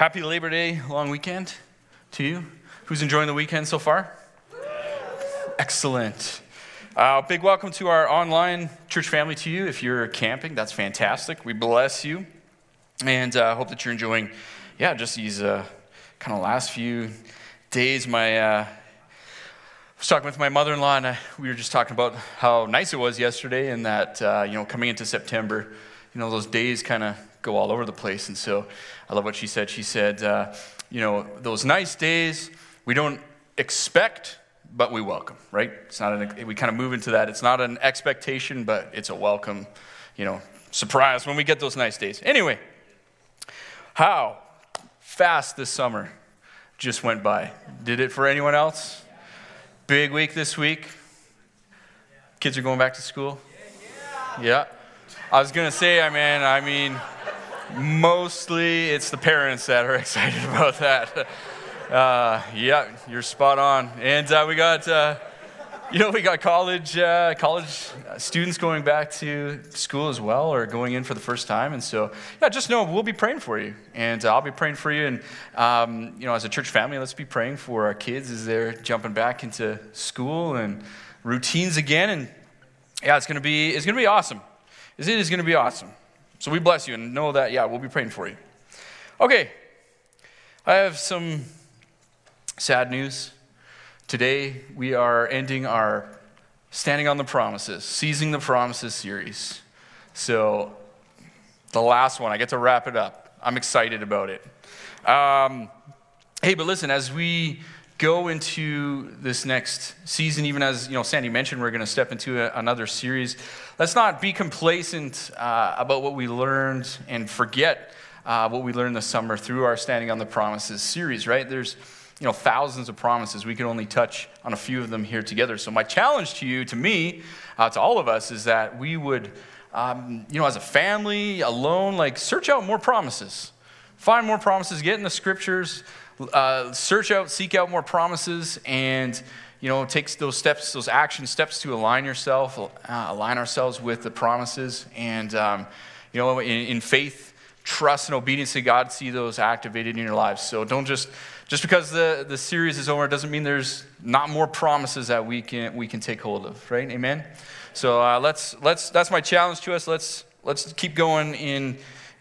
Happy Labor Day long weekend to you. Who's enjoying the weekend so far? Excellent. Big welcome to our online church family to you. If you're camping, that's fantastic. We bless you. And I hope that you're enjoying, just these kind of last few days. I was talking with my mother-in-law, and we were just talking about how nice it was yesterday, and that, coming into September, those days kind of go all over the place. And so I love what she said. She said, those nice days we don't expect, but we welcome, right? It's not we kind of move into that. It's not an expectation, but it's a welcome, surprise when we get those nice days. Anyway, how fast this summer just went by. Did it for anyone else? Big week this week. Kids are going back to school. Yeah. I was going to say, mostly it's the parents that are excited about that. You're spot on. And we got, college students going back to school as well, or going in for the first time. And so, just know we'll be praying for you, and I'll be praying for you. And, as a church family, let's be praying for our kids as they're jumping back into school and routines again. And it's going to be awesome. It is going to be awesome. So we bless you, and know that, we'll be praying for you. Okay. I have some sad news. Today, we are ending our Standing on the Promises, Seizing the Promises series. So, the last one, I get to wrap it up. I'm excited about it. But listen, as we go into this next season, even as, Sandy mentioned, we're going to step into another series. Let's not be complacent about what we learned and forget what we learned this summer through our Standing on the Promises series, right? There's, thousands of promises. We can only touch on a few of them here together. So my challenge to you, to me, to all of us, is that we would, as a family, alone, search out more promises. Find more promises, get in the scriptures, seek out more promises, and, take those steps, those action steps to align ourselves with the promises. And, in faith, trust, and obedience to God, see those activated in your lives. So don't just because the series is over, it doesn't mean there's not more promises that we can take hold of, right? Amen. So let's that's my challenge to us. Let's keep going in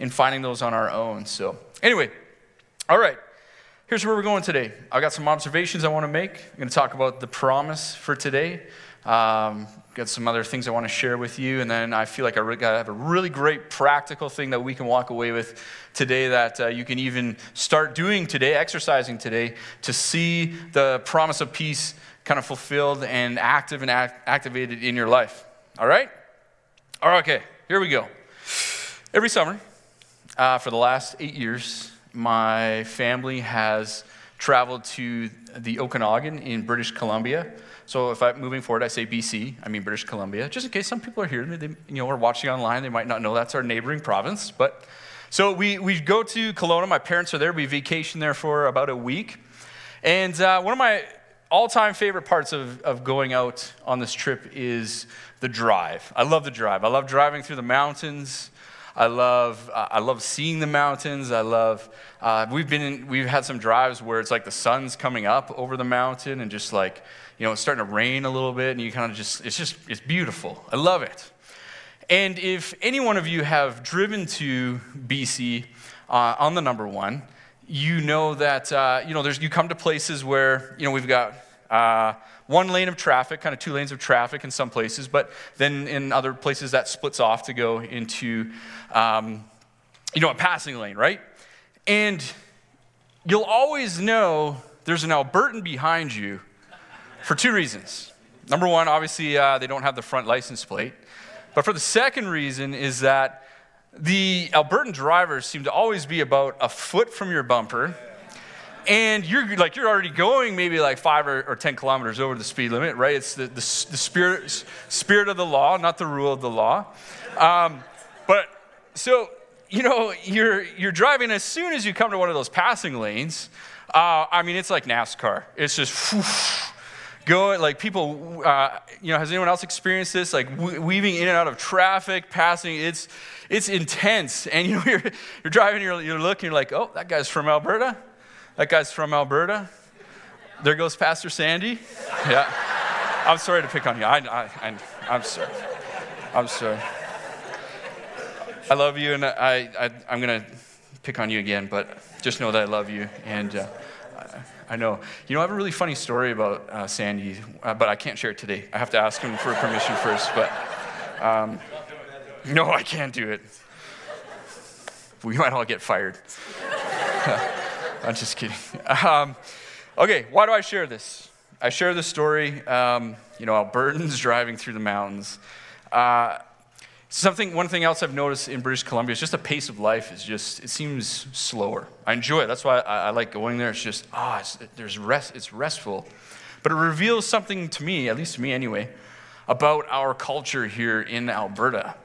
finding those on our own. So anyway, all right. Here's where we're going today. I've got some observations I want to make. I'm going to talk about the promise for today. Got some other things I want to share with you, and then I feel like I have a really great practical thing that we can walk away with today that you can even start doing today, exercising today, to see the promise of peace kind of fulfilled and active and activated in your life. All right? All right, okay, here we go. Every summer, for the last 8 years, my family has traveled to the Okanagan in British Columbia. So if I'm moving forward, I say BC, I mean British Columbia, just in case some people are here, they, are watching online, they might not know that's our neighboring province. But so we go to Kelowna, my parents are there, we vacation there for about a week. And one of my all-time favorite parts of going out on this trip is the drive. I love the drive. I love driving through the mountains. I love seeing the mountains. I love, we've had some drives where it's like the sun's coming up over the mountain and just like, it's starting to rain a little bit, and you kind of just, it's beautiful. I love it. And if any one of you have driven to BC on the number one, you know that, you come to places where, we've got one lane of traffic, kind of two lanes of traffic in some places, but then in other places that splits off to go into, a passing lane, right? And you'll always know there's an Albertan behind you for two reasons. Number one, obviously, they don't have the front license plate. But for the second reason is that the Albertan drivers seem to always be about a foot from your bumper. And you're already going maybe 5 or 10 kilometers over the speed limit, right? It's the spirit of the law, not the rule of the law. You're driving. As soon as you come to one of those passing lanes, it's like NASCAR. It's just, go, like people, has anyone else experienced this? Like weaving in and out of traffic, passing, it's intense. And you know, you're driving, you're looking, you're like, oh, that guy's from Alberta. That guy's from Alberta. There goes Pastor Sandy. Yeah. I'm sorry to pick on you. I'm sorry. I'm sorry. I love you, and I'm going to pick on you again, but just know that I love you. And I know. You know, I have a really funny story about Sandy, but I can't share it today. I have to ask him for permission first, but no, I can't do it. We might all get fired. I'm just kidding. Okay, why do I share this? I share this story, Albertans driving through the mountains. One thing else I've noticed in British Columbia is just the pace of life is just, it seems slower. I enjoy it. That's why I like going there. It's just, there's rest. It's restful. But it reveals something to me, at least to me anyway, about our culture here in Alberta.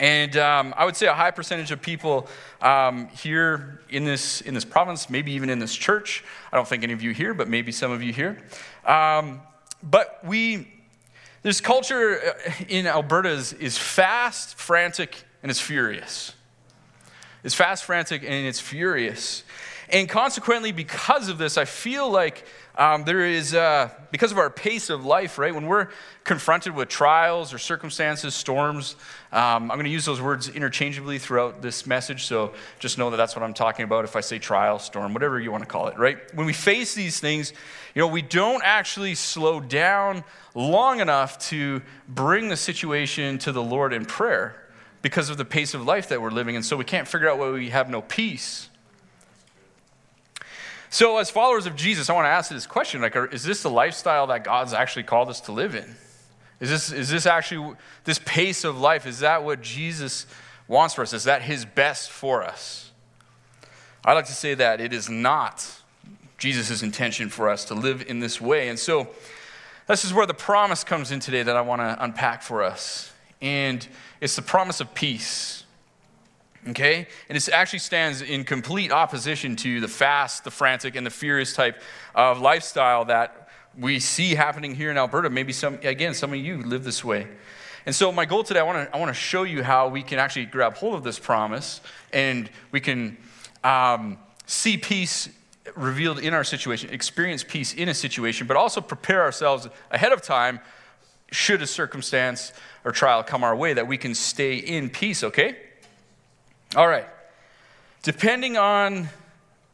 And I would say a high percentage of people here in this province, maybe even in this church. I don't think any of you here, but maybe some of you here. This culture in Alberta is fast, frantic, and it's furious. It's fast, frantic, and it's furious. And consequently, because of this, I feel like because of our pace of life, right? When we're confronted with trials or circumstances, storms, I'm going to use those words interchangeably throughout this message, so just know that that's what I'm talking about if I say trial, storm, whatever you want to call it, right? When we face these things, we don't actually slow down long enough to bring the situation to the Lord in prayer because of the pace of life that we're living, and so we can't figure out why we have no peace. So as followers of Jesus, I want to ask this question, like, is this the lifestyle that God's actually called us to live in? Is this actually, this pace of life, is that what Jesus wants for us? Is that his best for us? I like to say that it is not Jesus' intention for us to live in this way. And so this is where the promise comes in today that I want to unpack for us. And it's the promise of peace. Okay? And it actually stands in complete opposition to the fast, the frantic, and the furious type of lifestyle that we see happening here in Alberta. Maybe some of you live this way. And so my goal today, I want to show you how we can actually grab hold of this promise, and we can see peace revealed in our situation, experience peace in a situation, but also prepare ourselves ahead of time should a circumstance or trial come our way that we can stay in peace, okay? All right, depending on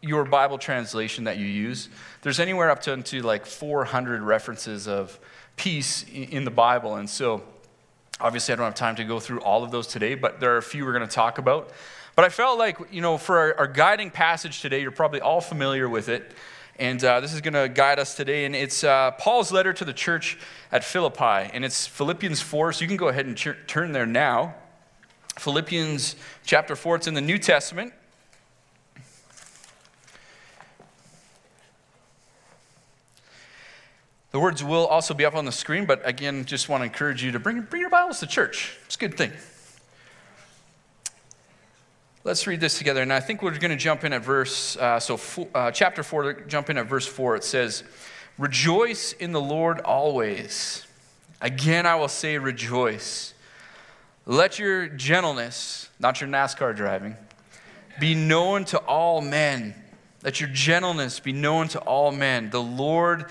your Bible translation that you use, there's anywhere up to like 400 references of peace in the Bible. And so obviously I don't have time to go through all of those today, but there are a few we're going to talk about. But I felt like, for our guiding passage today, you're probably all familiar with it. And this is going to guide us today. And it's Paul's letter to the church at Philippi. And it's Philippians 4, so you can go ahead and turn there now. Philippians chapter 4, it's in the New Testament. The words will also be up on the screen, but again, just want to encourage you to bring your Bibles to church. It's a good thing. Let's read this together, and I think we're going to jump in at chapter 4, jump in at verse 4. It says, "Rejoice in the Lord always. Again, I will say rejoice. Let your gentleness," not your NASCAR driving, "be known to all men. Let your gentleness be known to all men. The Lord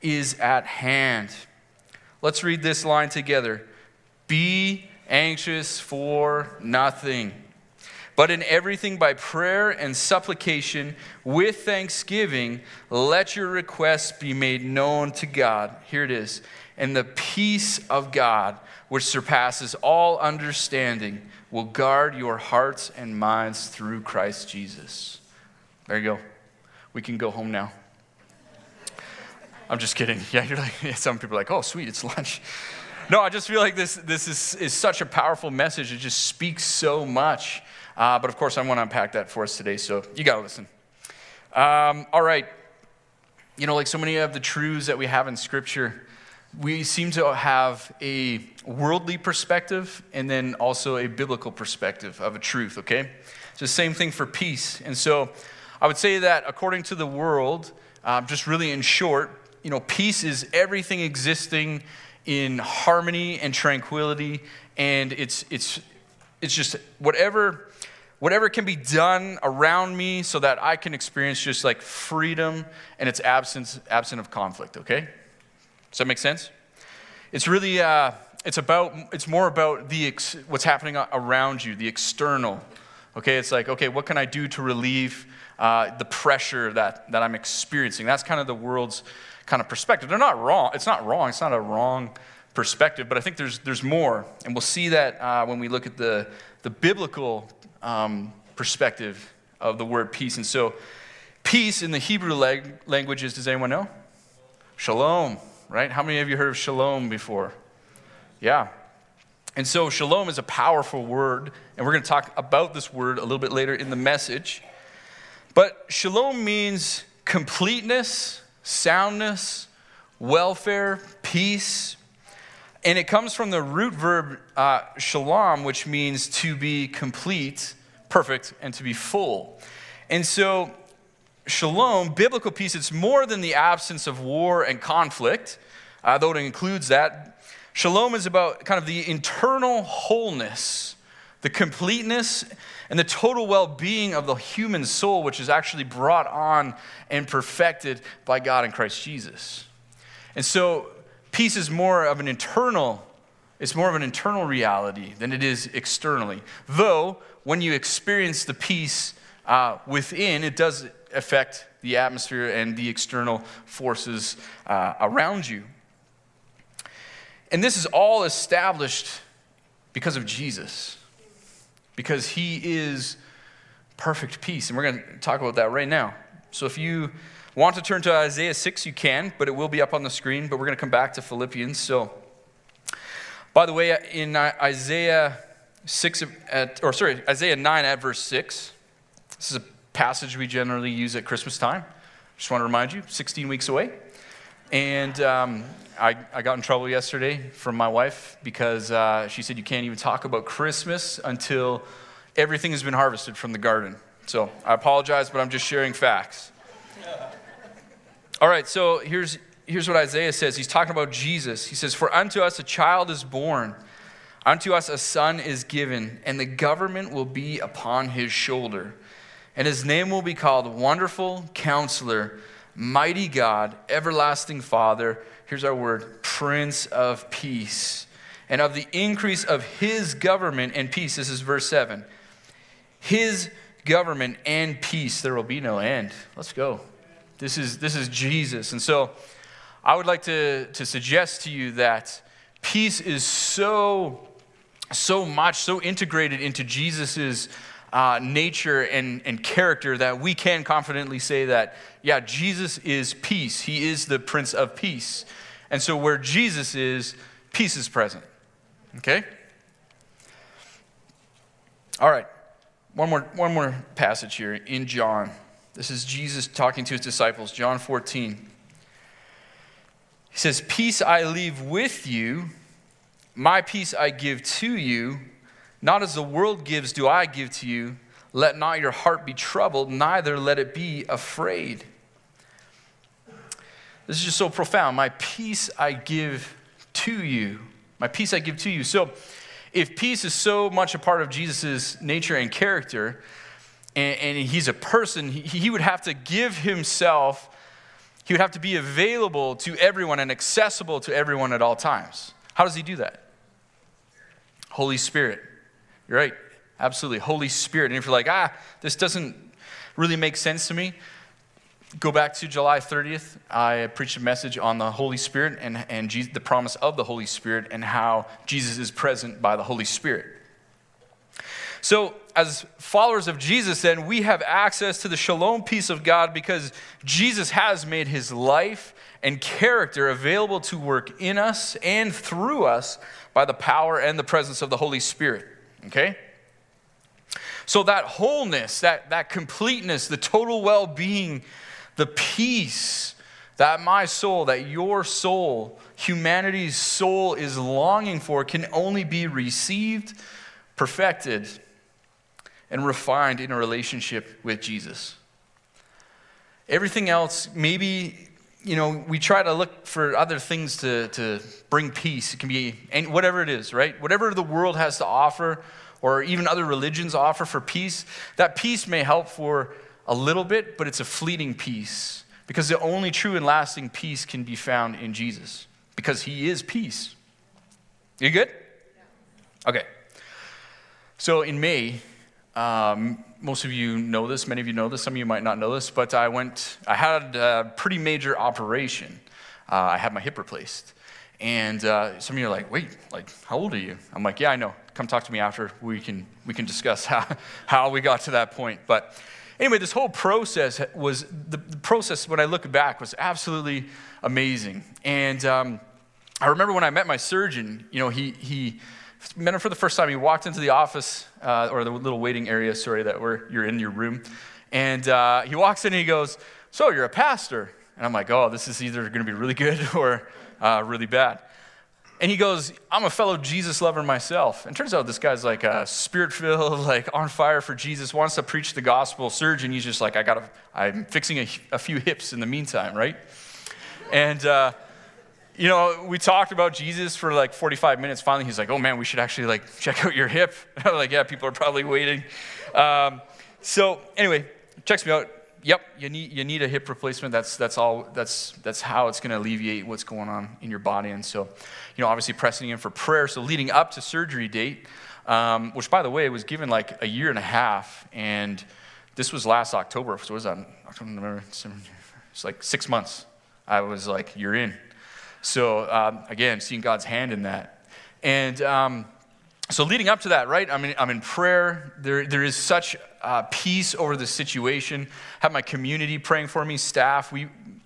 is at hand." Let's read this line together. "Be anxious for nothing, but in everything by prayer and supplication with thanksgiving, let your requests be made known to God." Here it is. "And the peace of God, which surpasses all understanding, will guard your hearts and minds through Christ Jesus." There you go. We can go home now. I'm just kidding. Yeah, you're like, some people are like, "Oh, sweet, it's lunch." No, I just feel like this is such a powerful message. It just speaks so much. But of course, I want to unpack that for us today, so you got to listen. All right. Like so many of the truths that we have in Scripture, we seem to have a worldly perspective and then also a biblical perspective of a truth, okay? It's the same thing for peace. And so I would say that according to the world, just really in short, you know, peace is everything existing in harmony and tranquility, and it's just whatever can be done around me so that I can experience just like freedom and its absent of conflict. Okay, does that make sense? It's really it's more about what's happening around you, the external. Okay, it's like, okay, what can I do to relieve the pressure that I'm experiencing? That's kind of the world's kind of perspective. They're not wrong. It's not wrong. It's not a wrong perspective. But I think there's more, and we'll see that when we look at the biblical perspective of the word peace. And so, peace in the Hebrew language is, does anyone know? Shalom, right? How many of you heard of shalom before? Yeah. And so shalom is a powerful word, and we're going to talk about this word a little bit later in the message. But shalom means completeness, soundness, welfare, peace. And it comes from the root verb shalom, which means to be complete, perfect, and to be full. And so shalom, biblical peace, it's more than the absence of war and conflict, though it includes that. Shalom is about kind of the internal wholeness, the completeness, and the total well-being of the human soul, which is actually brought on and perfected by God in Christ Jesus. And so peace is more of an internal reality than it is externally. Though, when you experience the peace within, it does affect the atmosphere and the external forces around you. And this is all established because of Jesus, because he is perfect peace. And we're going to talk about that right now. So if you want to turn to Isaiah 6, you can, but it will be up on the screen. But we're going to come back to Philippians. So, by the way, in Isaiah 9 at verse 6, this is a passage we generally use at Christmas time. Just want to remind you, 16 weeks away. And I got in trouble yesterday from my wife because she said you can't even talk about Christmas until everything has been harvested from the garden. So I apologize, but I'm just sharing facts. All right, so here's what Isaiah says. He's talking about Jesus. He says, "For unto us a child is born, unto us a son is given, and the government will be upon his shoulder. And his name will be called Wonderful Counselor, Mighty God, Everlasting Father," here's our word, "Prince of Peace. And of the increase of his government and peace," this is verse 7, "his government and peace, there will be no end." Let's go. This is Jesus. And so I would like to suggest to you that peace is so integrated into Jesus's nature and character that we can confidently say that, yeah, Jesus is peace. He is the Prince of Peace. And so where Jesus is, peace is present. Okay? All right. One more passage here in John. This is Jesus talking to his disciples, John 14. He says, "Peace I leave with you, my peace I give to you. Not as the world gives do I give to you. Let not your heart be troubled, neither let it be afraid." This is just so profound. My peace I give to you. My peace I give to you. So if peace is so much a part of Jesus' nature and character, and he's a person, he would have to give himself, he would have to be available to everyone and accessible to everyone at all times. How does he do that? Holy Spirit. You're right, absolutely, Holy Spirit. And if you're like, this doesn't really make sense to me, go back to July 30th. I preached a message on the Holy Spirit and Jesus, the promise of the Holy Spirit and how Jesus is present by the Holy Spirit. So as followers of Jesus, then, we have access to the shalom peace of God because Jesus has made his life and character available to work in us and through us by the power and the presence of the Holy Spirit. Okay? So that wholeness, that completeness, the total well-being, the peace that my soul, that your soul, humanity's soul is longing for can only be received, perfected, and refined in a relationship with Jesus. Everything else maybe you know, we try to look for other things to bring peace. It can be whatever it is, right? Whatever the world has to offer, or even other religions offer for peace, that peace may help for a little bit, but it's a fleeting peace, because the only true and lasting peace can be found in Jesus, because he is peace. You good? Yeah. Okay. So in May, most of you know this, many of you know this, some of you might not know this, but I had a pretty major operation. I had my hip replaced. And some of you are like, wait, like, how old are you? I'm like, yeah, I know. Come talk to me after. We can discuss how we got to that point. But anyway, this whole process was, the process when I look back was absolutely amazing. And I remember when I met my surgeon, you know, he met him for the first time. He walked into the office, or the little waiting area, sorry, that you're in your room. And he walks in and he goes, so you're a pastor. And I'm like, oh, this is either going to be really good or really bad. And he goes, I'm a fellow Jesus lover myself. And turns out this guy's like spirit-filled, like on fire for Jesus, wants to preach the gospel. Surgeon, he's just like, I'm fixing a few hips in the meantime, right? And, you know, we talked about Jesus for like 45 minutes. Finally, he's like, oh man, we should actually like check out your hip. And I'm like, yeah, people are probably waiting. So anyway, checks me out. Yep, you need a hip replacement. That's how it's going to alleviate what's going on in your body. And so, you know, obviously pressing in for prayer. So leading up to surgery date, which by the way was given like a year and a half, and this was last October. So what was that? October, November, December. It's like 6 months. I was like, you're in. So again, seeing God's hand in that, and so leading up to that, right? I mean, I'm in prayer. There is such peace over the situation. Had my community praying for me, staff,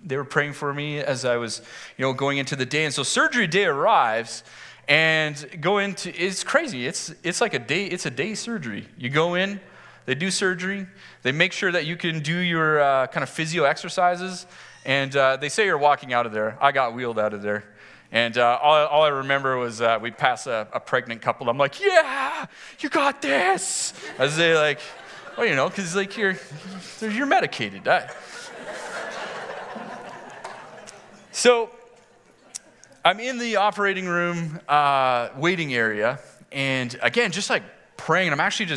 they were praying for me as I was, you know, going into the day. And so surgery day arrives, and it's crazy. It's like a day surgery. You go in, they do surgery, they make sure that you can do your kind of physio exercises, and they say you're walking out of there. I got wheeled out of there. And all I remember was we passed a pregnant couple. I'm like, yeah, you got this. As they like, well, you know, because like you're medicated. So I'm in the operating room waiting area, and again, just like praying. And I'm actually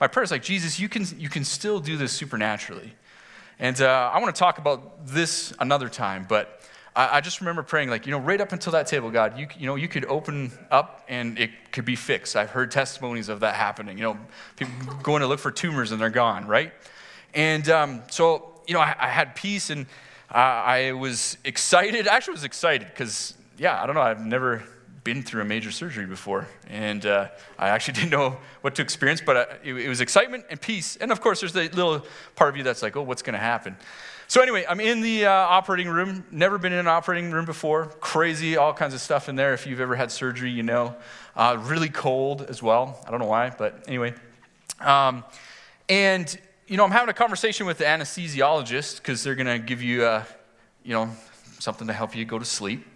my prayer is like, Jesus, you can still do this supernaturally. And I want to talk about this another time, but I just remember praying, like, you know, right up until that table, God, you know, you could open up and it could be fixed. I've heard testimonies of that happening. You know, people going to look for tumors and they're gone, right? And so, you know, I had peace, and I was excited. Actually, I was excited because, yeah, I don't know, I've never been through a major surgery before. And I actually didn't know what to experience, but it was excitement and peace. And, of course, there's the little part of you that's like, oh, what's going to happen? So anyway, I'm in the operating room, never been in an operating room before, crazy, all kinds of stuff in there. If you've ever had surgery, you know, really cold as well. I don't know why, but anyway. And, you know, I'm having a conversation with the anesthesiologist because they're going to give you, you know, something to help you go to sleep.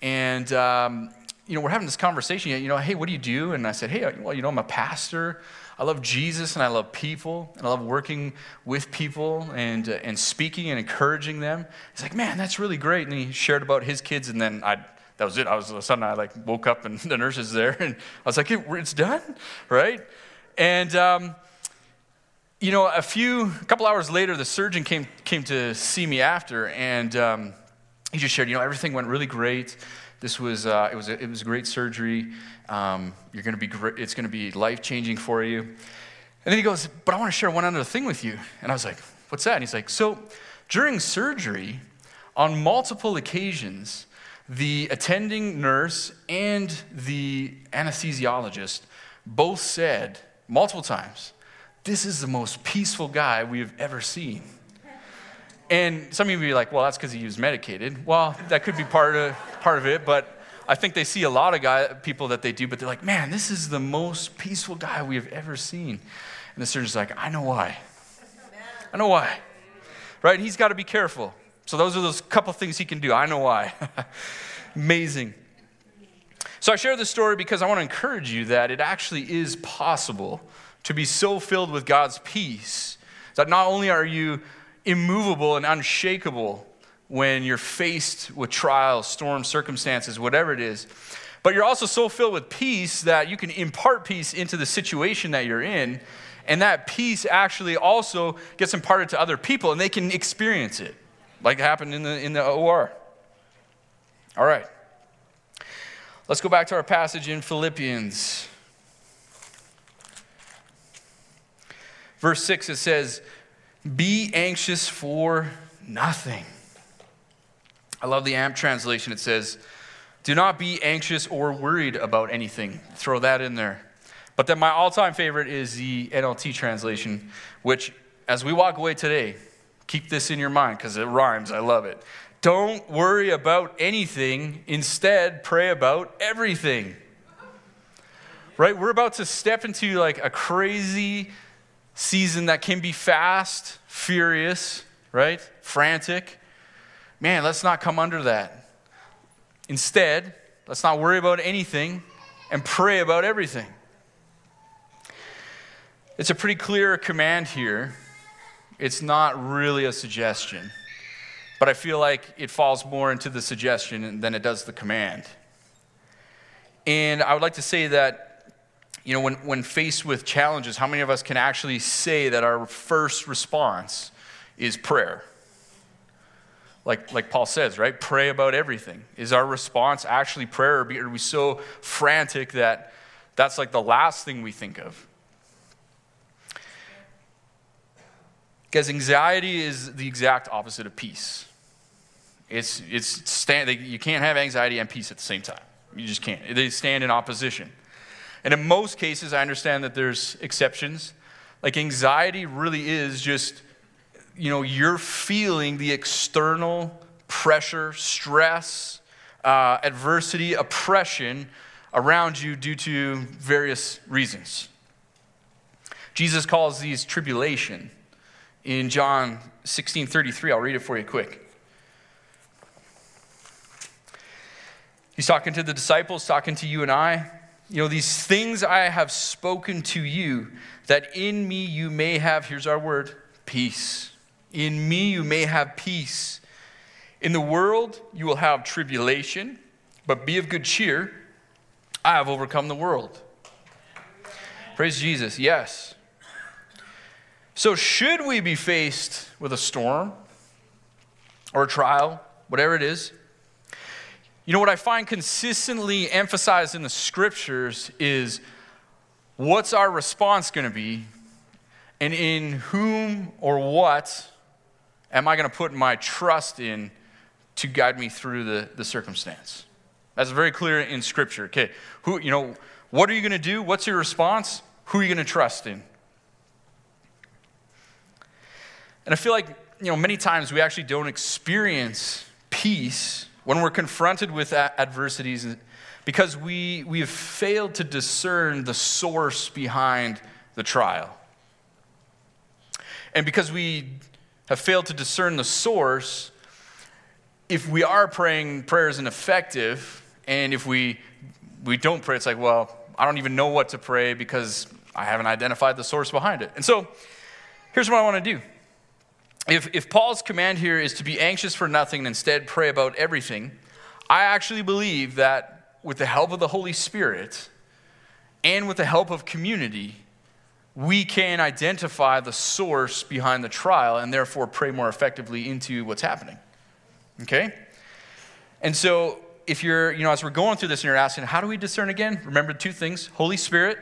And, you know, we're having this conversation, you know, hey, what do you do? And I said, hey, well, you know, I'm a pastor. I love Jesus, and I love people, and I love working with people and speaking and encouraging them. He's like, man, that's really great. And he shared about his kids, and then that was it. All of a sudden I like woke up, and the nurse is there, and I was like, it's done, right? And you know, a couple hours later, the surgeon came to see me after, and he just shared, you know, everything went really great. This was it was a great surgery. You're going to be great. It's going to be life changing for you. And then he goes, but I want to share one other thing with you. And I was like, what's that? And he's like, so during surgery, on multiple occasions, the attending nurse and the anesthesiologist both said multiple times, "This is the most peaceful guy we have ever seen." And some of you will be like, well, that's because he was medicated. Well, that could be part of it, but I think they see a lot of people that they do, but they're like, man, this is the most peaceful guy we have ever seen. And the surgeon's like, I know why. I know why. Right? He's got to be careful. So those are those couple things he can do. I know why. Amazing. So I share this story because I want to encourage you that it actually is possible to be so filled with God's peace that not only are you immovable and unshakable, when you're faced with trials, storms, circumstances, whatever it is. But you're also so filled with peace that you can impart peace into the situation that you're in, and that peace actually also gets imparted to other people, and they can experience it, like happened in the OR. All right. Let's go back to our passage in Philippians. Verse 6, it says, "Be anxious for nothing." I love the AMP translation. It says, "Do not be anxious or worried about anything." Throw that in there. But then my all-time favorite is the NLT translation, which, as we walk away today, keep this in your mind because it rhymes. I love it. "Don't worry about anything. Instead, pray about everything." Right? We're about to step into like a crazy season that can be fast, furious, right? Frantic. Man, let's not come under that. Instead, let's not worry about anything and pray about everything. It's a pretty clear command here. It's not really a suggestion, but I feel like it falls more into the suggestion than it does the command. And I would like to say that, you know, when faced with challenges, how many of us can actually say that our first response is prayer? Like Paul says, right? Pray about everything. Is our response actually prayer, or are we so frantic that that's like the last thing we think of? Because anxiety is the exact opposite of peace. You can't have anxiety and peace at the same time. You just can't. They stand in opposition. And in most cases, I understand that there's exceptions. Like anxiety really is just, you know, you're feeling the external pressure, stress, adversity, oppression around you due to various reasons. Jesus calls these tribulation. In John 16:33, I'll read it for you quick. He's talking to the disciples, talking to you and I. You know, "These things I have spoken to you, that in me you may have," here's our word, "peace. In me you may have peace. In the world you will have tribulation, but be of good cheer. I have overcome the world." Praise Jesus, yes. So should we be faced with a storm or a trial, whatever it is? You know, what I find consistently emphasized in the scriptures is what's our response going to be, and in whom or what am I going to put my trust in to guide me through the circumstance? That's very clear in Scripture. Okay, who, you know, what are you going to do? What's your response? Who are you going to trust in? And I feel like, you know, many times we actually don't experience peace when we're confronted with adversities because we have failed to discern the source behind the trial. And because we have failed to discern the source, if we are praying, prayer is ineffective. And if we don't pray, it's like, well, I don't even know what to pray because I haven't identified the source behind it. And so here's what I want to do. If Paul's command here is to be anxious for nothing and instead pray about everything, I actually believe that with the help of the Holy Spirit and with the help of community, we can identify the source behind the trial and therefore pray more effectively into what's happening, okay? And so if you're, you know, as we're going through this and you're asking, how do we discern again? Remember two things: Holy Spirit,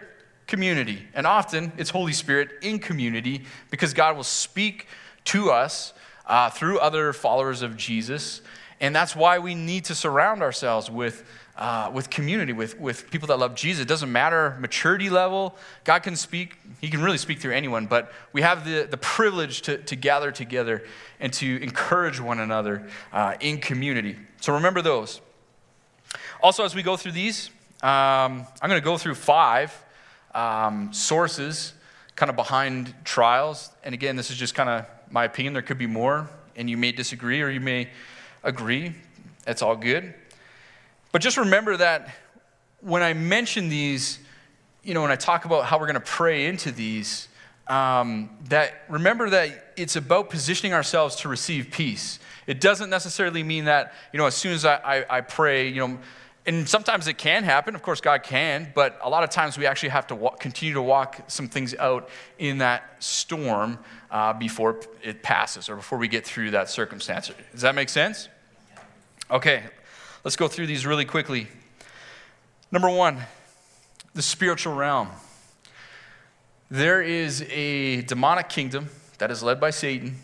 community. And often it's Holy Spirit in community because God will speak to us through other followers of Jesus. And that's why we need to surround ourselves with community, with people that love Jesus. It doesn't matter maturity level. God can speak. He can really speak through anyone, but we have the privilege to gather together and to encourage one another in community. So remember those. Also, as we go through these, I'm going to go through 5 sources kind of behind trials. And again, this is just kind of my opinion. There could be more, and you may disagree or you may agree. That's all good. But just remember that when I mention these, you know, when I talk about how we're going to pray into these, that remember that it's about positioning ourselves to receive peace. It doesn't necessarily mean that, you know, as soon as I pray, you know, and sometimes it can happen. Of course, God can, but a lot of times we actually have to continue to walk some things out in that storm before it passes or before we get through that circumstance. Does that make sense? Okay, let's go through these really quickly. Number one, the spiritual realm. There is a demonic kingdom that is led by Satan,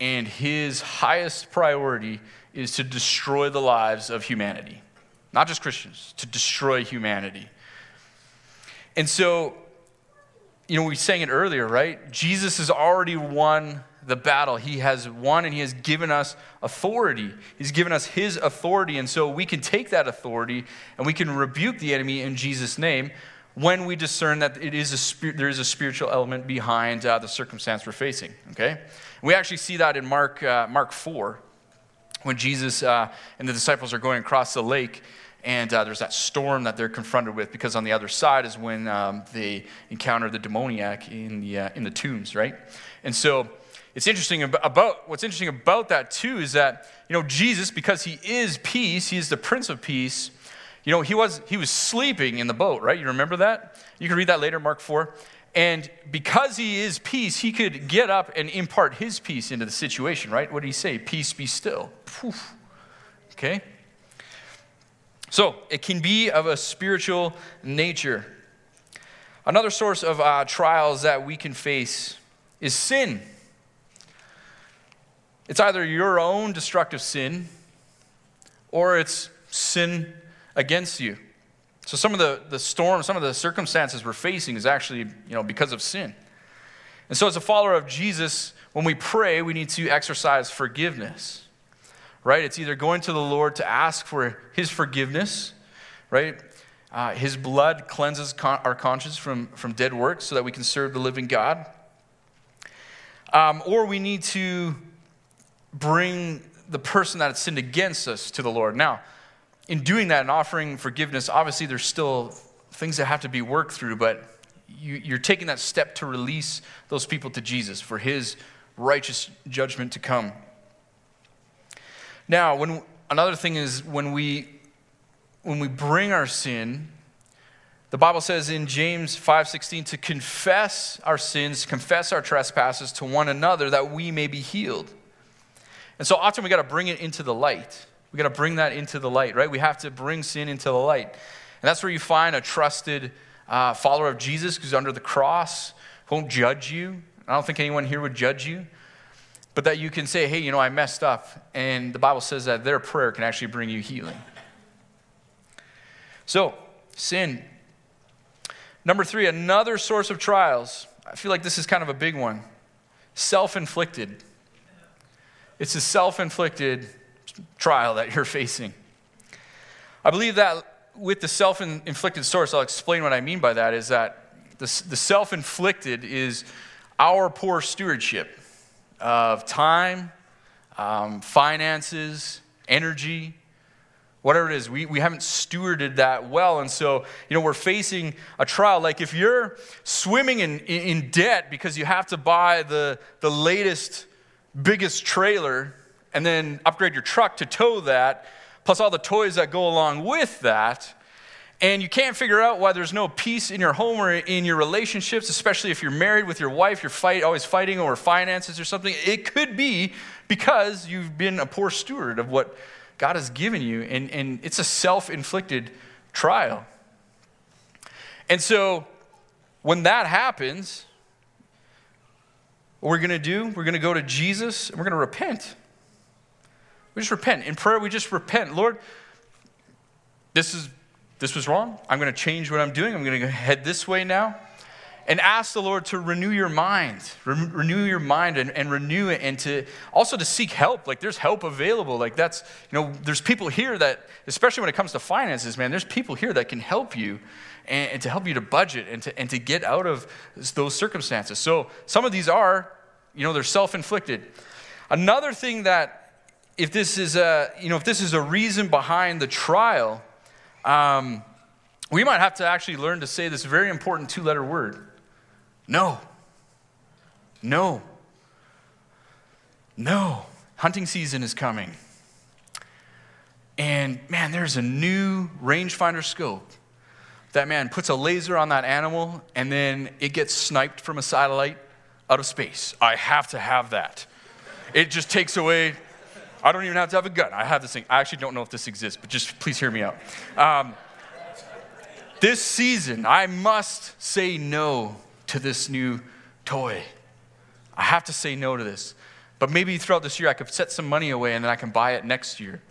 and his highest priority is to destroy the lives of humanity. Not just Christians, to destroy humanity. And so, you know, we sang it earlier, right? Jesus has already won the battle. He has won, and he has given us authority. He's given us his authority, and so we can take that authority, and we can rebuke the enemy in Jesus' name when we discern that it is there is a spiritual element behind the circumstance we're facing, okay? We actually see that in Mark 4, when Jesus and the disciples are going across the lake, and there's that storm that they're confronted with, because on the other side is when they encounter the demoniac in the tombs, right? And so it's interesting about what's interesting about that too is that, you know, Jesus, because he is peace, he is the Prince of Peace. You know, he was sleeping in the boat, right? You remember that? You can read that later, Mark 4. And because he is peace, he could get up and impart his peace into the situation, right? What did he say? Peace be still. Poof. Okay? So it can be of a spiritual nature. Another source of trials that we can face is sin. It's either your own destructive sin or it's sin against you. So some of the storms, some of the circumstances we're facing is actually, you know, because of sin. And so as a follower of Jesus, when we pray, we need to exercise forgiveness, right? It's either going to the Lord to ask for his forgiveness, right? His blood cleanses our conscience from dead works so that we can serve the living God. Or we need to bring the person that has sinned against us to the Lord. Now, in doing that and offering forgiveness, obviously there's still things that have to be worked through, but you're taking that step to release those people to Jesus for his righteous judgment to come. Now, another thing is when we bring our sin, the Bible says in James 5:16 to confess our sins, confess our trespasses to one another that we may be healed. And so often we got to bring it into the light. We got to bring that into the light, right? We have to bring sin into the light. And that's where you find a trusted follower of Jesus who's under the cross, who won't judge you. I don't think anyone here would judge you. But that you can say, hey, you know, I messed up. And the Bible says that their prayer can actually bring you healing. So, sin. Number 3, another source of trials. I feel like this is kind of a big one. Self-inflicted. It's a self-inflicted trial that you're facing. I believe that with the self-inflicted source, I'll explain what I mean by that, is that the self-inflicted is our poor stewardship of time, finances, energy, whatever it is. We haven't stewarded that well, and so, you know, we're facing a trial. Like if you're swimming in debt because you have to buy the latest, biggest trailer, and then upgrade your truck to tow that, plus all the toys that go along with that, and you can't figure out why there's no peace in your home or in your relationships, especially if you're married with your wife, you're always fighting over finances or something. It could be because you've been a poor steward of what God has given you, and it's a self-inflicted trial. And so when that happens, what we're going to do, we're going to go to Jesus, and we're going to repent. We just repent. In prayer, we just repent. Lord, this was wrong. I'm going to change what I'm doing. I'm going to head this way now. And ask the Lord to renew your mind. Renew your mind and renew it. And to also to seek help. Like there's help available. Like that's, you know, there's people here that, especially when it comes to finances, man, there's people here that can help you and to help you to budget and to get out of those circumstances. So some of these are, you know, they're self-inflicted. Another thing that, if this is a reason behind the trial, we might have to actually learn to say this very important 2-letter word. No. No. No. Hunting season is coming. And man, there's a new rangefinder scope. That man puts a laser on that animal and then it gets sniped from a satellite out of space. I have to have that. It just takes away, I don't even have to have a gun. I have this thing. I actually don't know if this exists, but just please hear me out. This season, I must say no to this new toy. I have to say no to this. But maybe throughout this year, I could set some money away and then I can buy it next year.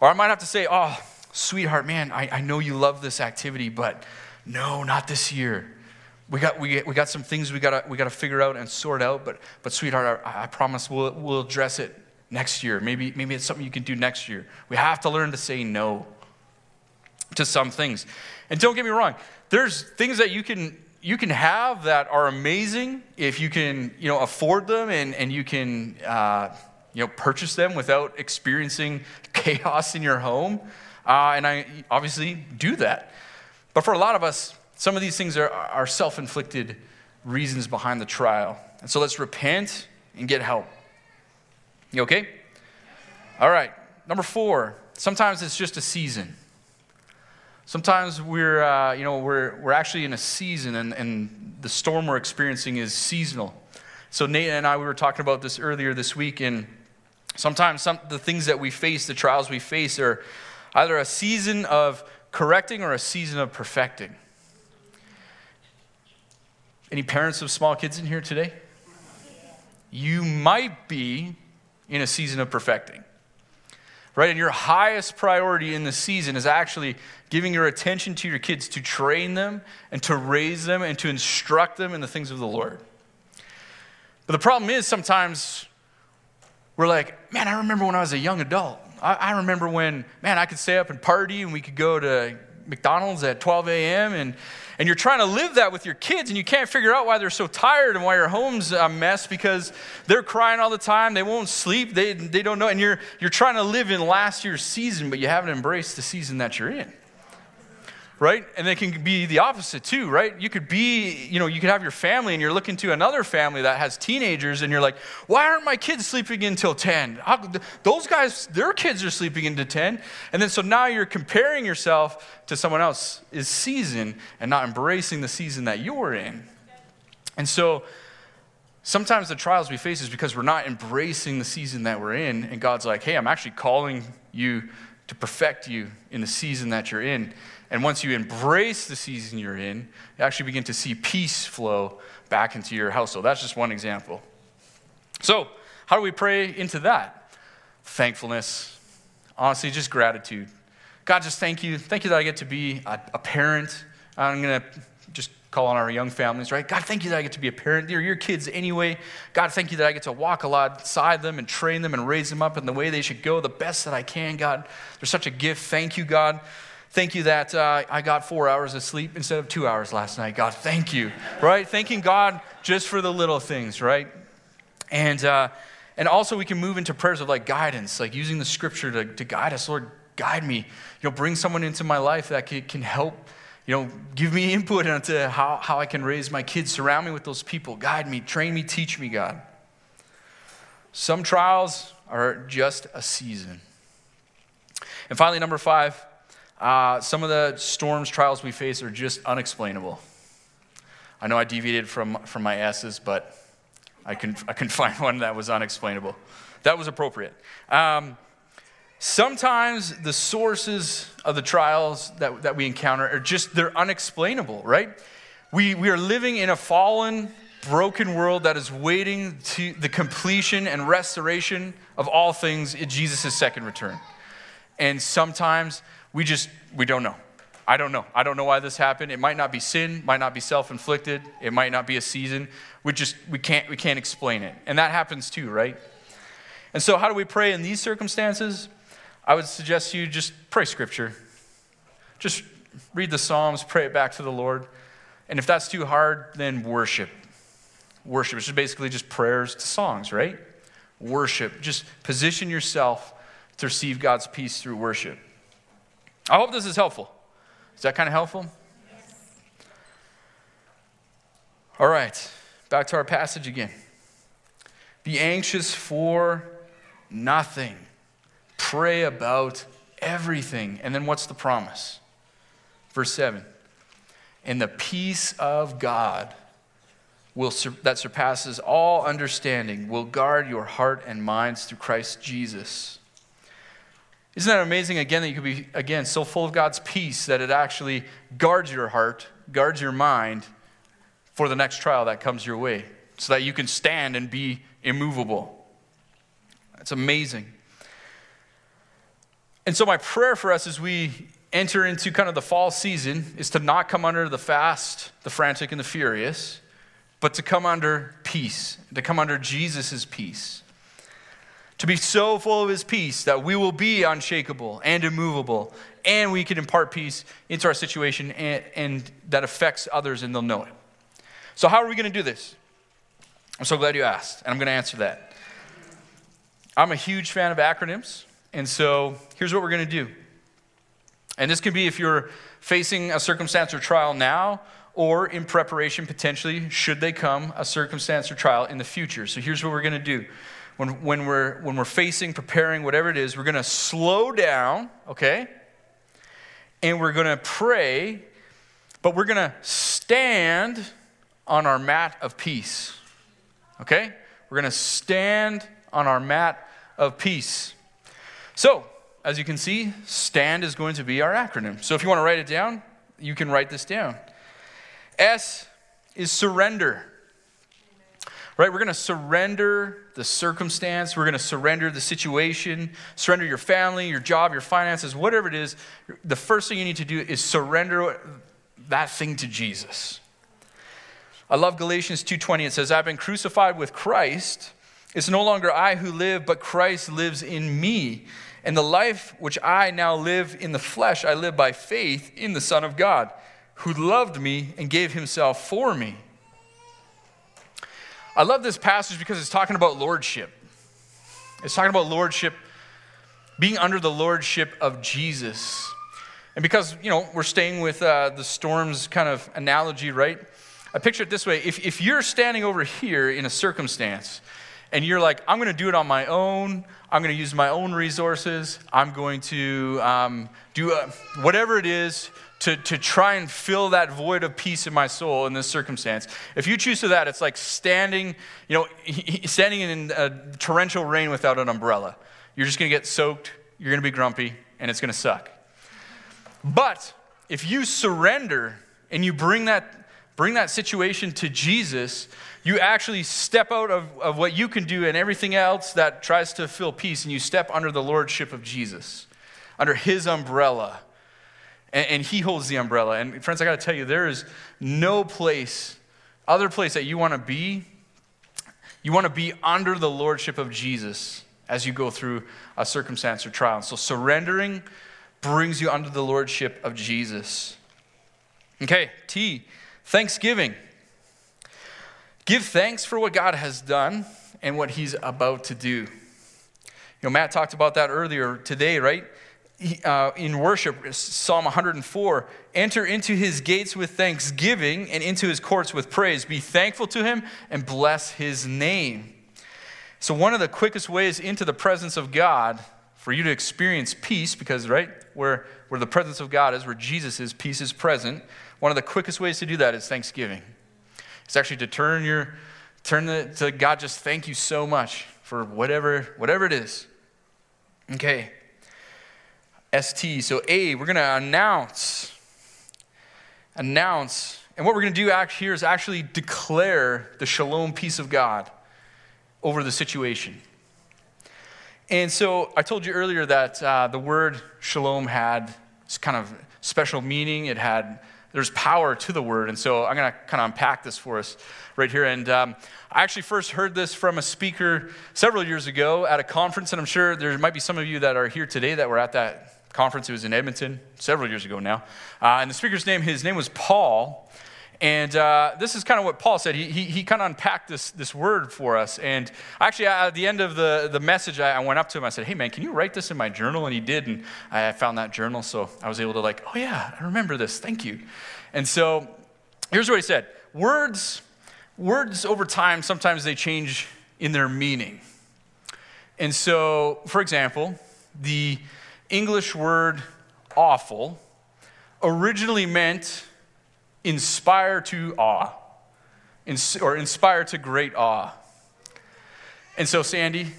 Or I might have to say, oh, sweetheart, man, I know you love this activity, but no, not this year. We got some things we gotta figure out and sort out, but sweetheart, I promise we'll address it next year. Maybe it's something you can do next year. We have to learn to say no to some things. And don't get me wrong, there's things that you can have that are amazing if you can, you know, afford them and you can purchase them without experiencing chaos in your home. And I obviously do that. But for a lot of us, some of these things are self-inflicted reasons behind the trial. And so let's repent and get help. You okay? All right. Number 4, sometimes it's just a season. Sometimes we're actually in a season and the storm we're experiencing is seasonal. So Nate and I, we were talking about this earlier this week, and sometimes the things that we face, the trials we face are either a season of correcting or a season of perfecting. Any parents of small kids in here today? You might be in a season of perfecting, right? And your highest priority in the season is actually giving your attention to your kids to train them and to raise them and to instruct them in the things of the Lord. But the problem is sometimes we're like, man, I remember when I was a young adult. I remember when, man, I could stay up and party and we could go to McDonald's at 12 a.m. And you're trying to live that with your kids and you can't figure out why they're so tired and why your home's a mess because they're crying all the time, they won't sleep, they don't know. And you're trying to live in last year's season, but you haven't embraced the season that you're in, right? And it can be the opposite too, right? You could be, you could have your family and you're looking to another family that has teenagers and you're like, why aren't my kids sleeping until 10? Those guys, their kids are sleeping into 10. And then so now you're comparing yourself to someone else's season and not embracing the season that you're in. And so sometimes the trials we face is because we're not embracing the season that we're in. And God's like, hey, I'm actually calling you to perfect you in the season that you're in. And once you embrace the season you're in, you actually begin to see peace flow back into your household. That's just one example. So how do we pray into that? Thankfulness. Honestly, just gratitude. God, just thank you. Thank you that I get to be a parent. I'm going to just call on our young families, right? God, thank you that I get to be a parent. They're your kids anyway. God, thank you that I get to walk alongside them and train them and raise them up in the way they should go, the best that I can, God. They're such a gift. Thank you, God. Thank you that I got 4 hours of sleep instead of 2 hours last night. God, thank you, right? Thanking God just for the little things, right? And also we can move into prayers of like guidance, like using the scripture to guide us. Lord, guide me. Bring someone into my life that can help, give me input into how I can raise my kids. Surround me with those people. Guide me, train me, teach me, God. Some trials are just a season. And finally, number 5, some of the storms, trials we face are just unexplainable. I know I deviated from my S's, but I couldn't find one that was unexplainable. That was appropriate. Sometimes the sources of the trials that we encounter are just, they're unexplainable, right? We are living in a fallen, broken world that is waiting to the completion and restoration of all things in Jesus' second return. And sometimes we don't know. I don't know. I don't know why this happened. It might not be sin, might not be self-inflicted. It might not be a season. We can't explain it. And that happens too, right? And so how do we pray in these circumstances? I would suggest you just pray scripture. Just read the Psalms, pray it back to the Lord. And if that's too hard, then worship. Worship, which is basically just prayers to songs, right? Worship, just position yourself to receive God's peace through worship. I hope this is helpful. Is that kind of helpful? Yes. All right, back to our passage again. Be anxious for nothing. Pray about everything. And then what's the promise? Verse 7. And the peace of God that surpasses all understanding will guard your heart and minds through Christ Jesus. Isn't that amazing, again, that you could be, again, so full of God's peace that it actually guards your heart, guards your mind for the next trial that comes your way, so that you can stand and be immovable. That's amazing. And so my prayer for us as we enter into kind of the fall season is to not come under the fast, the frantic, and the furious, but to come under peace, to come under Jesus' peace. To be so full of his peace that we will be unshakable and immovable, and we can impart peace into our situation and that affects others and they'll know it. So how are we going to do this? I'm so glad you asked, and I'm going to answer that. I'm a huge fan of acronyms, and so here's what we're going to do. And this could be if you're facing a circumstance or trial now, or in preparation potentially, should they come, a circumstance or trial in the future. So here's what we're going to do. When we're facing, preparing, whatever it is, we're going to slow down, okay? And we're going to pray, but we're going to stand on our mat of peace, okay? We're going to stand on our mat of peace. So, as you can see, STAND is going to be our acronym. So if you want to write it down, you can write this down. S is surrender. Right, we're going to surrender the circumstance. We're going to surrender the situation. Surrender your family, your job, your finances, whatever it is. The first thing you need to do is surrender that thing to Jesus. I love Galatians 2:20. It says, I've been crucified with Christ. It's no longer I who live, but Christ lives in me. And the life which I now live in the flesh, I live by faith in the Son of God, who loved me and gave himself for me. I love this passage because it's talking about lordship. It's talking about lordship, being under the lordship of Jesus. And because, you know, we're staying with the storms kind of analogy, right? I picture it this way. If you're standing over here in a circumstance and you're like, I'm going to do it on my own, I'm going to use my own resources, I'm going to do whatever it is to try and fill that void of peace in my soul in this circumstance. If you choose to that, it's like standing in torrential rain without an umbrella. You're just going to get soaked, you're going to be grumpy, and it's going to suck. But if you surrender and you bring that situation to Jesus, you actually step out of what you can do and everything else that tries to fill peace, and you step under the lordship of Jesus, under his umbrella. And he holds the umbrella. And friends, I got to tell you, there is no other place that you want to be. You want to be under the lordship of Jesus as you go through a circumstance or trial. So surrendering brings you under the lordship of Jesus. Okay, T, thanksgiving. Give thanks for what God has done and what he's about to do. You know, Matt talked about that earlier today, right? In worship, Psalm 104, enter into his gates with thanksgiving and into his courts with praise. Be thankful to him and bless his name. So one of the quickest ways into the presence of God for you to experience peace, because right where the presence of God is, where Jesus is, peace is present. One of the quickest ways to do that is thanksgiving. It's actually to turn to God, just thank you so much for whatever it is. Okay. ST. So A, we're going to announce. Announce. And what we're going to do here is actually declare the shalom peace of God over the situation. And so I told you earlier that the word shalom had this kind of special meaning. There's power to the word. And so I'm going to kind of unpack this for us right here. And I actually first heard this from a speaker several years ago at a conference. And I'm sure there might be some of you that are here today that were at that conference. It was in Edmonton several years ago now. And the speaker's name, his name was Paul. And this is kind of what Paul said. He kind of unpacked this word for us. And actually, at the end of the message, I went up to him. I said, hey, man, can you write this in my journal? And he did. And I found that journal. So I was able to oh, yeah, I remember this. Thank you. And so here's what he said. Words over time, sometimes they change in their meaning. And so, for example, the English word awful originally meant inspire to awe, or inspire to great awe. And so, Sandy,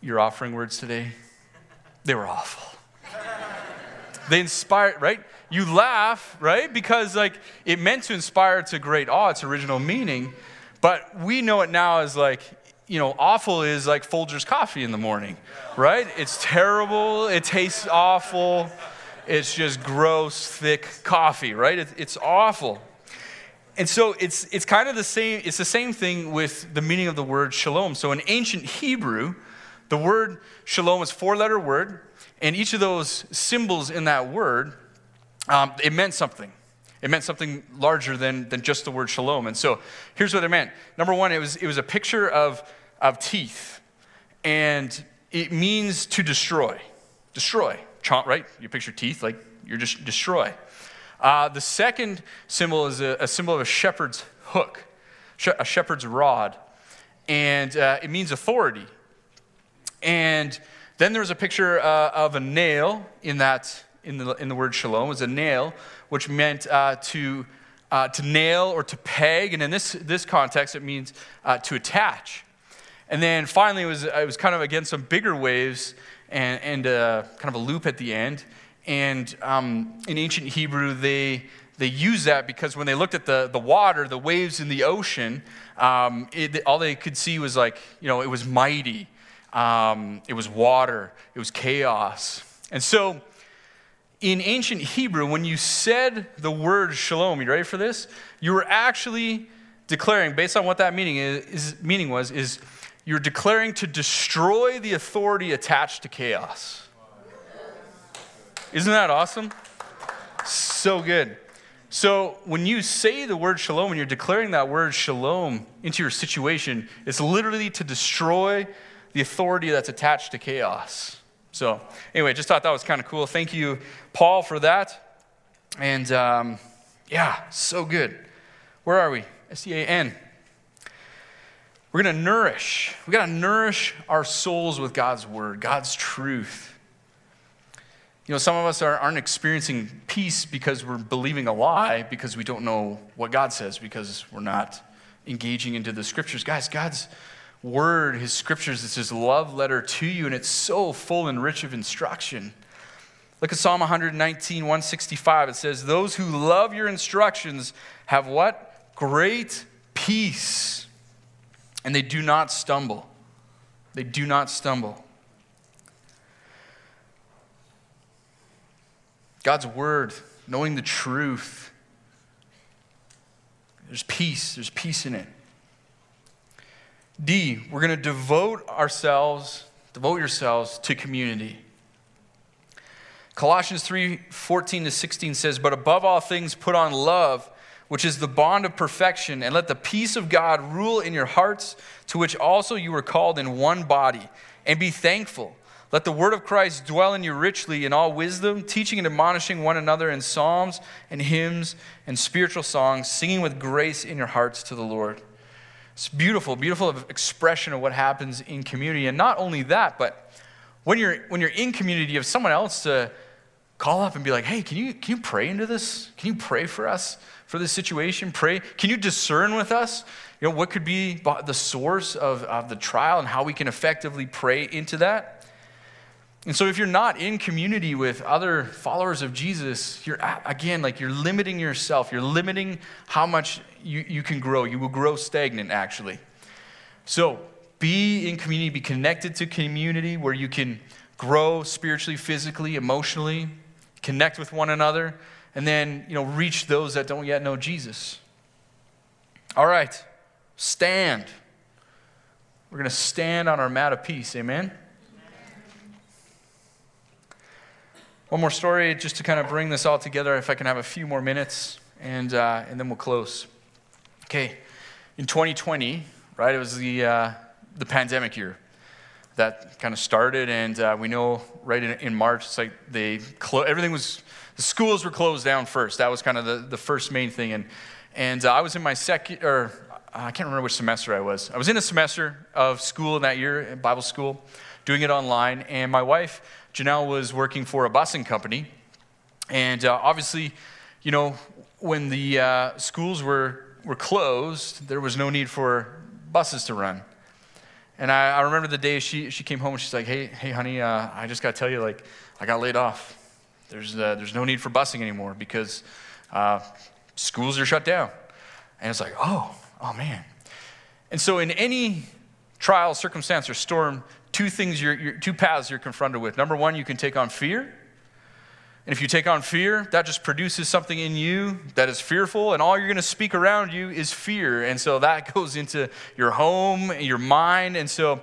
your offering words today, they were awful. They inspire, right? You laugh, right? Because, like, it meant to inspire to great awe, its original meaning. But we know it now as, like, you know, awful is like Folgers coffee in the morning, right? It's terrible. It tastes awful. It's just gross, thick coffee, right? It's awful. And so it's kind of the same. It's the same thing with the meaning of the word shalom. So in ancient Hebrew, the word shalom is a four-letter word, and each of those symbols in that word, it meant something. It meant something larger than just the word shalom. And so here's what it meant. Number one, it was a picture of teeth. And it means to destroy. Destroy. Chomp, right? You picture teeth, like you're just destroy. The second symbol is a symbol of a shepherd's hook, a shepherd's rod. And it means authority. And then there's a picture of a nail in that. In the word shalom was a nail, which meant to nail or to peg, and in this context it means to attach. And then finally, it was kind of again some bigger waves and kind of a loop at the end. And in ancient Hebrew, they used that because when they looked at the water, the waves in the ocean, all they could see was, like, you know, it was mighty, it was water, it was chaos, and so. In ancient Hebrew, when you said the word shalom, you ready for this? You were actually declaring, based on what that meaning was, you're declaring to destroy the authority attached to chaos. Isn't that awesome? So good. So when you say the word shalom, and you're declaring that word shalom into your situation, it's literally to destroy the authority that's attached to chaos. So anyway, just thought that was kind of cool. Thank you, Paul, for that. And yeah, so good. Where are we? SDAN. We're going to nourish. We got to nourish our souls with God's word, God's truth. You know, some of us aren't experiencing peace because we're believing a lie, because we don't know what God says, because we're not engaging into the scriptures. Guys, God's word, his scriptures, it's his love letter to you, and it's so full and rich of instruction. Look at Psalm 119, 165. It says, those who love your instructions have what? Great peace. And they do not stumble. They do not stumble. God's word, knowing the truth. There's peace in it. D, we're going to devote yourselves to community. Colossians 3:14-16 says, but above all things put on love, which is the bond of perfection, and let the peace of God rule in your hearts, to which also you were called in one body, and be thankful. Let the word of Christ dwell in you richly in all wisdom, teaching and admonishing one another in psalms and hymns and spiritual songs, singing with grace in your hearts to the Lord. It's beautiful, beautiful expression of what happens in community. And not only that, but when you're in community, you have someone else to call up and be like, hey, can you pray into this? Can you pray for us, for this situation? Pray. Can you discern with us, you know, what could be the source of the trial and how we can effectively pray into that? And so if you're not in community with other followers of Jesus, you're, again, like, you're limiting yourself. You're limiting how much you can grow. You will grow stagnant, actually. So be in community, be connected to community where you can grow spiritually, physically, emotionally, connect with one another, and then, you know, reach those that don't yet know Jesus. All right, stand. We're going to stand on our mat of peace, amen? One more story just to kind of bring this all together, if I can have a few more minutes, and then we'll close. Okay, in 2020, right, it was the pandemic year that kind of started, and we know right in March, it's like everything was, the schools were closed down first. That was kind of the first main thing, and I was in my second, or I can't remember which semester I was. I was in a semester of school in that year, Bible school, doing it online. And my wife, Janelle, was working for a busing company. And obviously, you know, when the schools were closed, there was no need for buses to run. And I remember the day she came home and she's like, hey, honey, I just got to tell you, like, I got laid off. There's no need for busing anymore because schools are shut down. And it's like, oh, man. And so in any trial, circumstance, or storm, two paths you're confronted with. Number one, you can take on fear. And if you take on fear, that just produces something in you that is fearful, and all you're going to speak around you is fear. And so that goes into your home, your mind. And so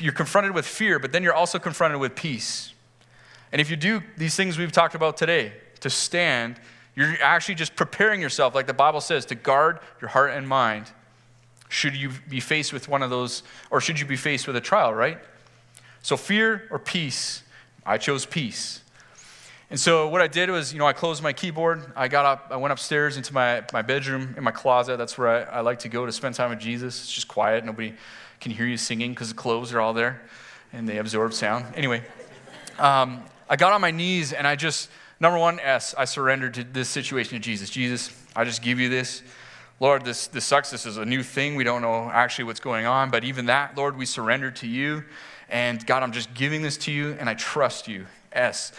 you're confronted with fear, but then you're also confronted with peace. And if you do these things we've talked about today, to stand, you're actually just preparing yourself, like the Bible says, to guard your heart and mind. Should you be faced with one of those, or should you be faced with a trial, right? So fear or peace? I chose peace. And so what I did was, you know, I closed my keyboard. I got up, I went upstairs into my bedroom, in my closet. That's where I like to go to spend time with Jesus. It's just quiet. Nobody can hear you singing because the clothes are all there and they absorb sound. Anyway, I got on my knees and I just, number one, I surrendered to this situation to Jesus. Jesus, I just give you this. Lord, this sucks. This is a new thing. We don't know actually what's going on. But even that, Lord, we surrender to you. And God, I'm just giving this to you and I trust you. S.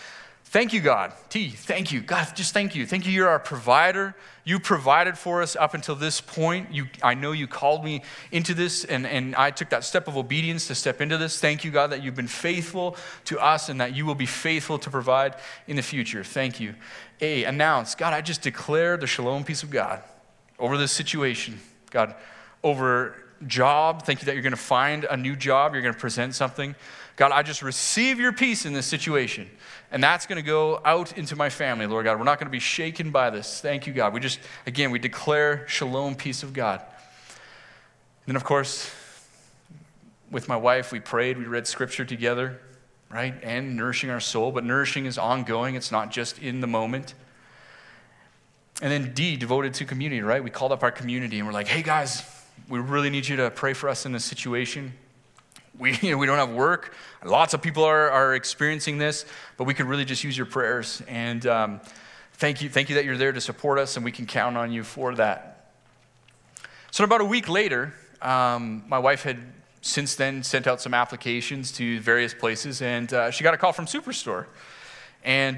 Thank you, God. T, thank you. God, just thank you. Thank you, you're our provider. You provided for us up until this point. I know you called me into this, and I took that step of obedience to step into this. Thank you, God, that you've been faithful to us and that you will be faithful to provide in the future. Thank you. A, announce. God, I just declare the shalom peace of God over this situation. God, over job. Thank you that you're going to find a new job. You're going to present something. God, I just receive your peace in this situation. And that's going to go out into my family, Lord God. We're not going to be shaken by this. Thank you, God. We declare shalom, peace of God. And then, of course, with my wife, we prayed. We read scripture together, right? And nourishing our soul. But nourishing is ongoing. It's not just in the moment. And then D, devoted to community, right? We called up our community and we're like, hey, guys, we really need you to pray for us in this situation. We don't have work. Lots of people are experiencing this, but we could really just use your prayers. And thank you that you're there to support us, and we can count on you for that. So about a week later, my wife had since then sent out some applications to various places, and she got a call from Superstore. And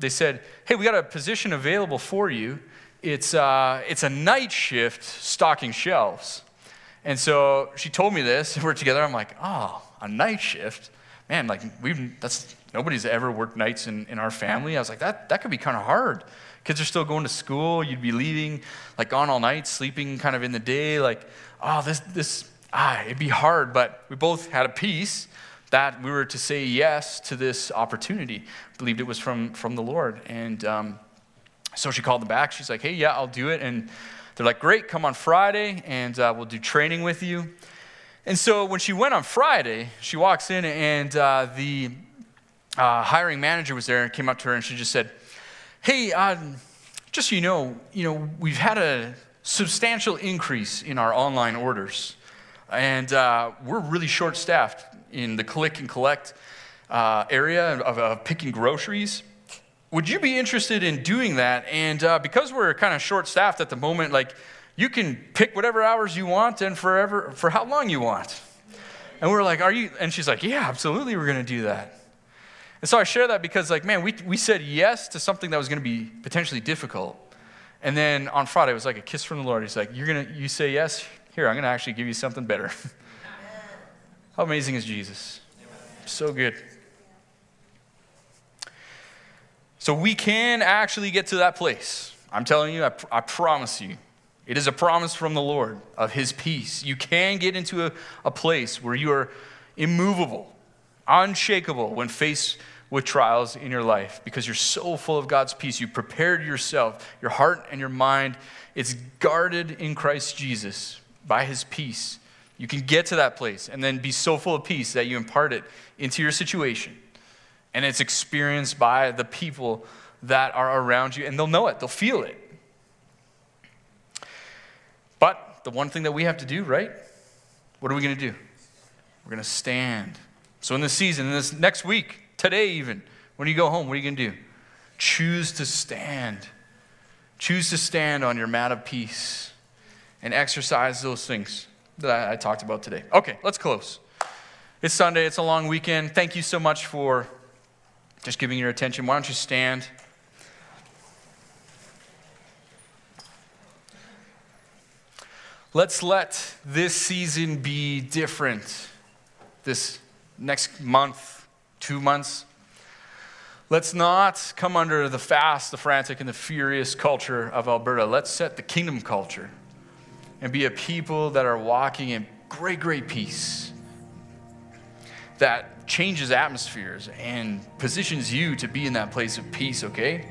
they said, hey, we got a position available for you. It's a night shift stocking shelves. And so she told me this, and we're together. I'm like, oh, a night shift? Man, like, nobody's ever worked nights in our family. I was like, that could be kind of hard. Kids are still going to school. You'd be leaving, like, gone all night, sleeping kind of in the day. Like, oh, it'd be hard. But we both had a peace that we were to say yes to this opportunity. Believed it was from the Lord. And so she called them back. She's like, hey, yeah, I'll do it. And they're like, great, come on Friday, and we'll do training with you. And so when she went on Friday, she walks in, and the hiring manager was there and came up to her, and she just said, hey, just so you know, we've had a substantial increase in our online orders, and we're really short-staffed in the click and collect area of picking groceries. Would you be interested in doing that? And because we're kind of short-staffed at the moment, like, you can pick whatever hours you want and for how long you want. And we're like, are you? And she's like, yeah, absolutely, we're going to do that. And so I share that because, like, man, we said yes to something that was going to be potentially difficult. And then on Friday, it was like a kiss from the Lord. He's like, you say yes? Here, I'm going to actually give you something better. How amazing is Jesus? So good. So we can actually get to that place. I'm telling you, I promise you. It is a promise from the Lord of his peace. You can get into a place where you are immovable, unshakable when faced with trials in your life because you're so full of God's peace. You prepared yourself, your heart and your mind. It's guarded in Christ Jesus by his peace. You can get to that place and then be so full of peace that you impart it into your situation. And it's experienced by the people that are around you. And they'll know it. They'll feel it. But the one thing that we have to do, right? What are we going to do? We're going to stand. So in this season, in this next week, today even, when you go home, what are you going to do? Choose to stand. Choose to stand on your mat of peace and exercise those things that I talked about today. Okay, let's close. It's Sunday. It's a long weekend. Thank you so much for just giving your attention. Why don't you stand? Let's let this season be different. This next month, 2 months. Let's not come under the fast, the frantic, and the furious culture of Alberta. Let's set the kingdom culture and be a people that are walking in great, great peace that changes atmospheres and positions you to be in that place of peace, okay?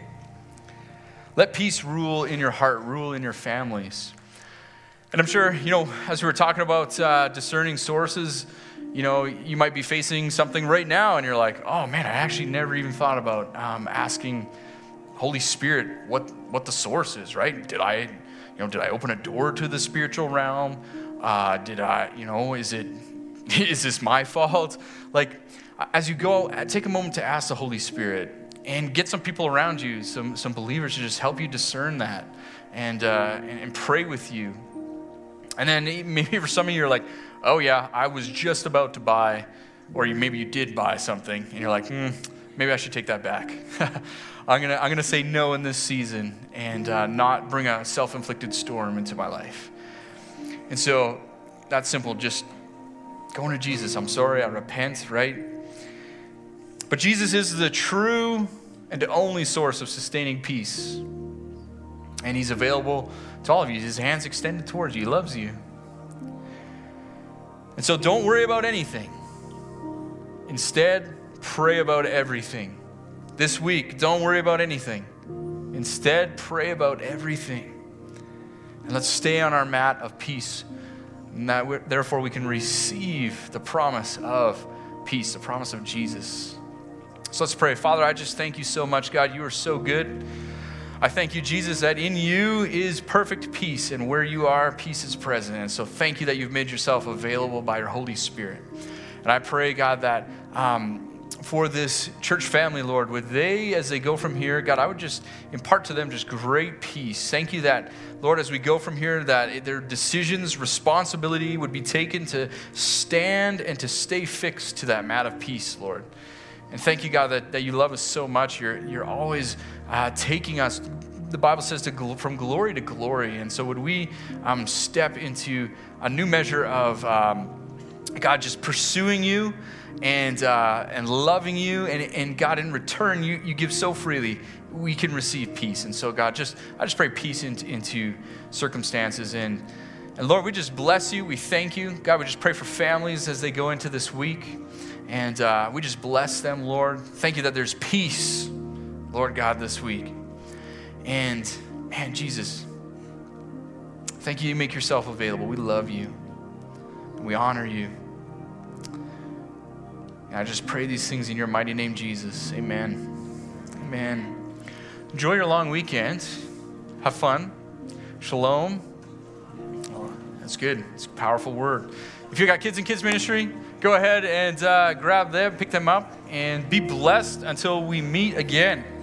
Let peace rule in your heart, rule in your families. And I'm sure, as we were talking about discerning sources, you might be facing something right now and you're like, oh man, I actually never even thought about asking Holy Spirit what the source is, right? Did I open a door to the spiritual realm? Is this my fault? Like, as you go, take a moment to ask the Holy Spirit and get some people around you, some believers to just help you discern that and pray with you. And then maybe for some of you, you're like, oh yeah, I was just about to buy, or maybe you did buy something, and you're like, maybe I should take that back. I'm gonna say no in this season and not bring a self-inflicted storm into my life. And so that's simple, just going to Jesus. I'm sorry, I repent, right? But Jesus is the true and the only source of sustaining peace. And he's available to all of you. His hand's extended towards you. He loves you. And so don't worry about anything. Instead, pray about everything. This week, don't worry about anything. Instead, pray about everything. And let's stay on our mat of peace. And therefore, we can receive the promise of peace, the promise of Jesus. So let's pray. Father, I just thank you so much, God. You are so good. I thank you, Jesus, that in you is perfect peace, and where you are, peace is present. And so thank you that you've made yourself available by your Holy Spirit. And I pray, God, that for this church family, Lord, would they, as they go from here, God, I would just impart to them just great peace. Thank you that, Lord, as we go from here, that their decisions, responsibility would be taken to stand and to stay fixed to that mat of peace, Lord. And thank you, God, that you love us so much. You're always taking us, the Bible says, from glory to glory. And so would we step into a new measure of, God, just pursuing you and loving you. And God, in return, you give so freely, we can receive peace. And so, God, I just pray peace into circumstances. And Lord, we just bless you. We thank you. God, we just pray for families as they go into this week. And we just bless them, Lord. Thank you that there's peace, Lord God, this week. And, man, Jesus, thank you make yourself available. We love you. We honor you. And I just pray these things in your mighty name, Jesus. Amen. Amen. Enjoy your long weekend. Have fun. Shalom. Oh, that's good. It's a powerful word. If you got kids in kids ministry, go ahead and grab them, pick them up, and be blessed until we meet again.